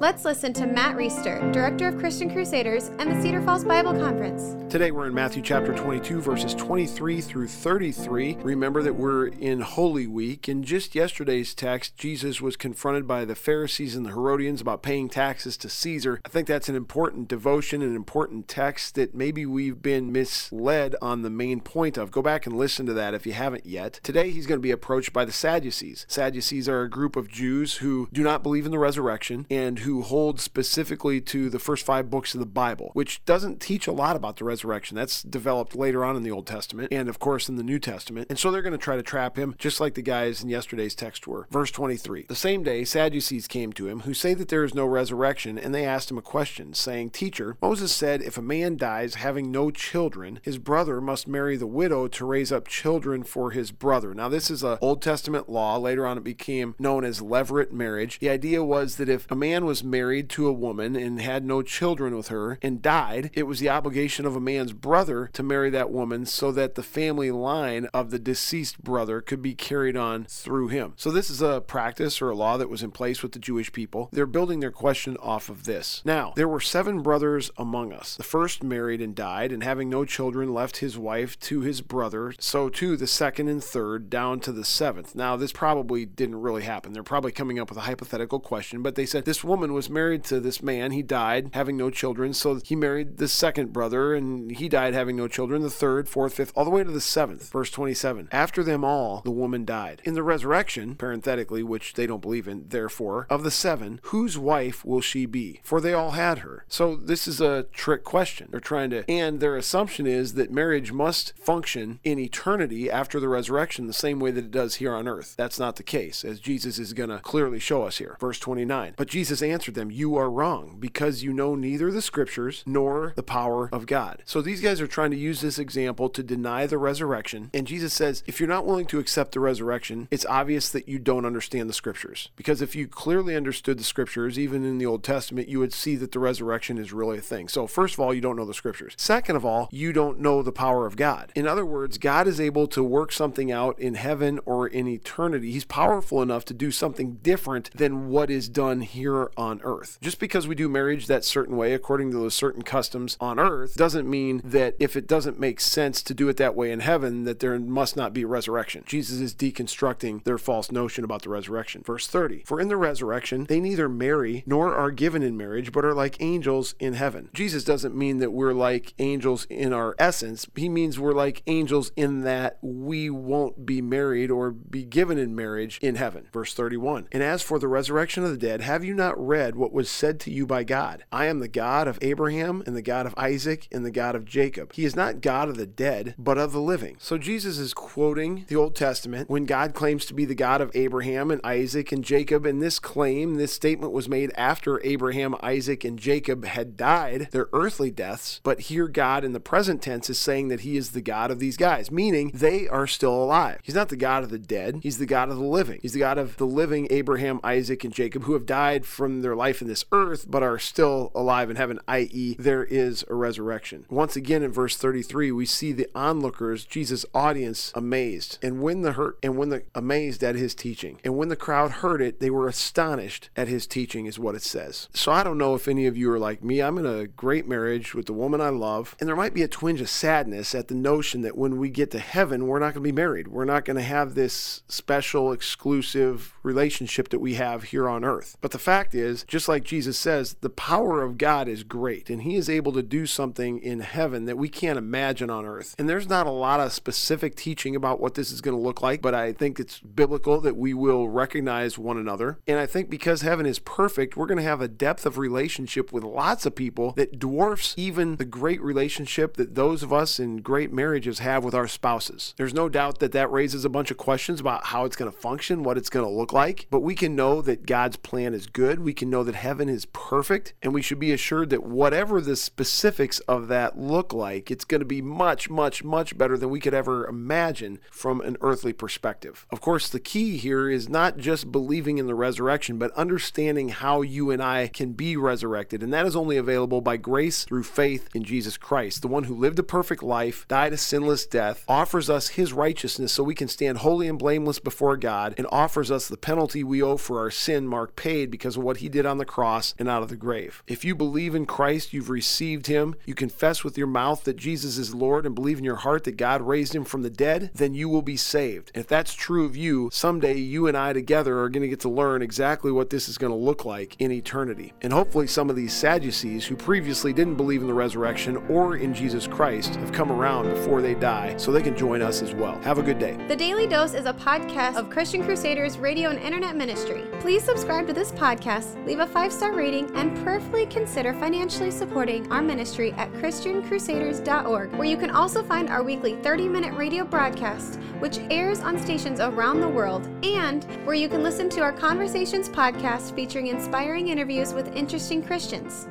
Let's listen to Matt Reisetter, Director of Christian Crusaders and the Cedar Falls Bible Conference. Today we're in Matthew chapter 22, verses 23 through 33. Remember that we're in Holy Week. In just yesterday's text, Jesus was confronted by the Pharisees and the Herodians about paying taxes to Caesar. I think that's an important devotion, an important text that maybe we've been misled on the main point of. Go back and listen to that if you haven't yet. Today he's going to be approached by the Sadducees. Sadducees are a group of Jews who do not believe in the resurrection and who hold specifically to the first five books of the Bible, which doesn't teach a lot about the resurrection. That's developed later on in the Old Testament and, of course, in the New Testament. And so they're going to try to trap him, just like the guys in yesterday's text were. Verse 23, the same day, Sadducees came to him, who say that there is no resurrection, and they asked him a question, saying, "Teacher, Moses said, if a man dies having no children, his brother must marry the widow to raise up children for his brother." Now, this is an Old Testament law. Later on, it became known as levirate marriage. The idea was that if a man was married to a woman and had no children with her and died, it was the obligation of a man's brother to marry that woman so that the family line of the deceased brother could be carried on through him. So this is a practice or a law that was in place with the Jewish people. They're building their question off of this. Now, there were 7 brothers among us. The first married and died, and having no children left his wife to his brother, so too the second and third down to the 7th. Now, this probably didn't really happen. They're probably coming up with a hypothetical question, but they said this woman was married to this man. He died having no children, so he married the second brother, and he died having no children, the third, fourth, fifth, all the way to the 7th. Verse 27, after them all, the woman died. In the resurrection, parenthetically, which they don't believe in, therefore, of the 7, whose wife will she be? For they all had her. So this is a trick question. They're trying to, and their assumption is that marriage must function in eternity after the resurrection the same way that it does here on earth. That's not the case, as Jesus is going to clearly show us here. Verse 29, but Jesus answered them, "You are wrong, because you know neither the scriptures nor the power of God." So these guys are trying to use this example to deny the resurrection. And Jesus says, if you're not willing to accept the resurrection, it's obvious that you don't understand the scriptures. Because if you clearly understood the scriptures, even in the Old Testament, you would see that the resurrection is really a thing. So first of all, you don't know the scriptures. Second of all, you don't know the power of God. In other words, God is able to work something out in heaven or in eternity. He's powerful enough to do something different than what is done here on earth. Just because we do marriage that certain way, according to those certain customs on earth, doesn't mean that if it doesn't make sense to do it that way in heaven, that there must not be resurrection. Jesus is deconstructing their false notion about the resurrection. Verse 30, for in the resurrection, they neither marry nor are given in marriage, but are like angels in heaven. Jesus doesn't mean that we're like angels in our essence. He means we're like angels in that we won't be married or be given in marriage in heaven. Verse 31, and as for the resurrection of the dead, have you not read what was said to you by God? I am the God of Abraham and the God of Isaac and the God of Jacob. He is not God of the dead, but of the living. So Jesus is quoting the Old Testament when God claims to be the God of Abraham and Isaac and Jacob. And this claim, this statement was made after Abraham, Isaac, and Jacob had died their earthly deaths. But here God in the present tense is saying that he is the God of these guys, meaning they are still alive. He's not the God of the dead. He's the God of the living. He's the God of the living Abraham, Isaac, and Jacob, who have died from their life in this earth, but are still alive in heaven, i.e. there is a resurrection. Once again, in verse 33, we see the onlookers, Jesus' audience, amazed, amazed at his teaching. And when the crowd heard it, they were astonished at his teaching, is what it says. So I don't know if any of you are like me. I'm in a great marriage with the woman I love, and there might be a twinge of sadness at the notion that when we get to heaven, we're not going to be married. We're not going to have this special, exclusive relationship that we have here on earth. But the fact is, just like Jesus says, the power of God is great, and he is able to do something in heaven that we can't imagine on earth. And there's not a lot of specific teaching about what this is going to look like, but I think it's biblical that we will recognize one another. And I think because heaven is perfect, we're going to have a depth of relationship with lots of people that dwarfs even the great relationship that those of us in great marriages have with our spouses. There's no doubt that that raises a bunch of questions about how it's going to function, what it's going to look like, but we can know that God's plan is good. We can know that heaven is perfect, and we should be assured that whatever the specifics of that look like, it's going to be much, much, much better than we could ever imagine from an earthly perspective. Of course, the key here is not just believing in the resurrection, but understanding how you and I can be resurrected, and that is only available by grace through faith in Jesus Christ, the one who lived a perfect life, died a sinless death, offers us his righteousness so we can stand holy and blameless before God, and offers us the penalty we owe for our sin, Mark paid because of what he did on the cross and out of the grave. If you believe in Christ, you've received him, you confess with your mouth that Jesus is Lord and believe in your heart that God raised him from the dead, then you will be saved. And if that's true of you, someday you and I together are going to get to learn exactly what this is going to look like in eternity. And hopefully some of these Sadducees who previously didn't believe in the resurrection or in Jesus Christ have come around before they die so they can join us as well. Have a good day. The Daily Dose is a podcast of Christian Crusaders Radio and Internet Ministry. Please subscribe to this podcast, leave a 5-star rating, and prayerfully consider financially supporting our ministry at ChristianCrusaders.org, where you can also find our weekly 30-minute radio broadcast, which airs on stations around the world, and where you can listen to our Conversations podcast featuring inspiring interviews with interesting Christians.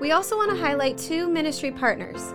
We also want to highlight two ministry partners.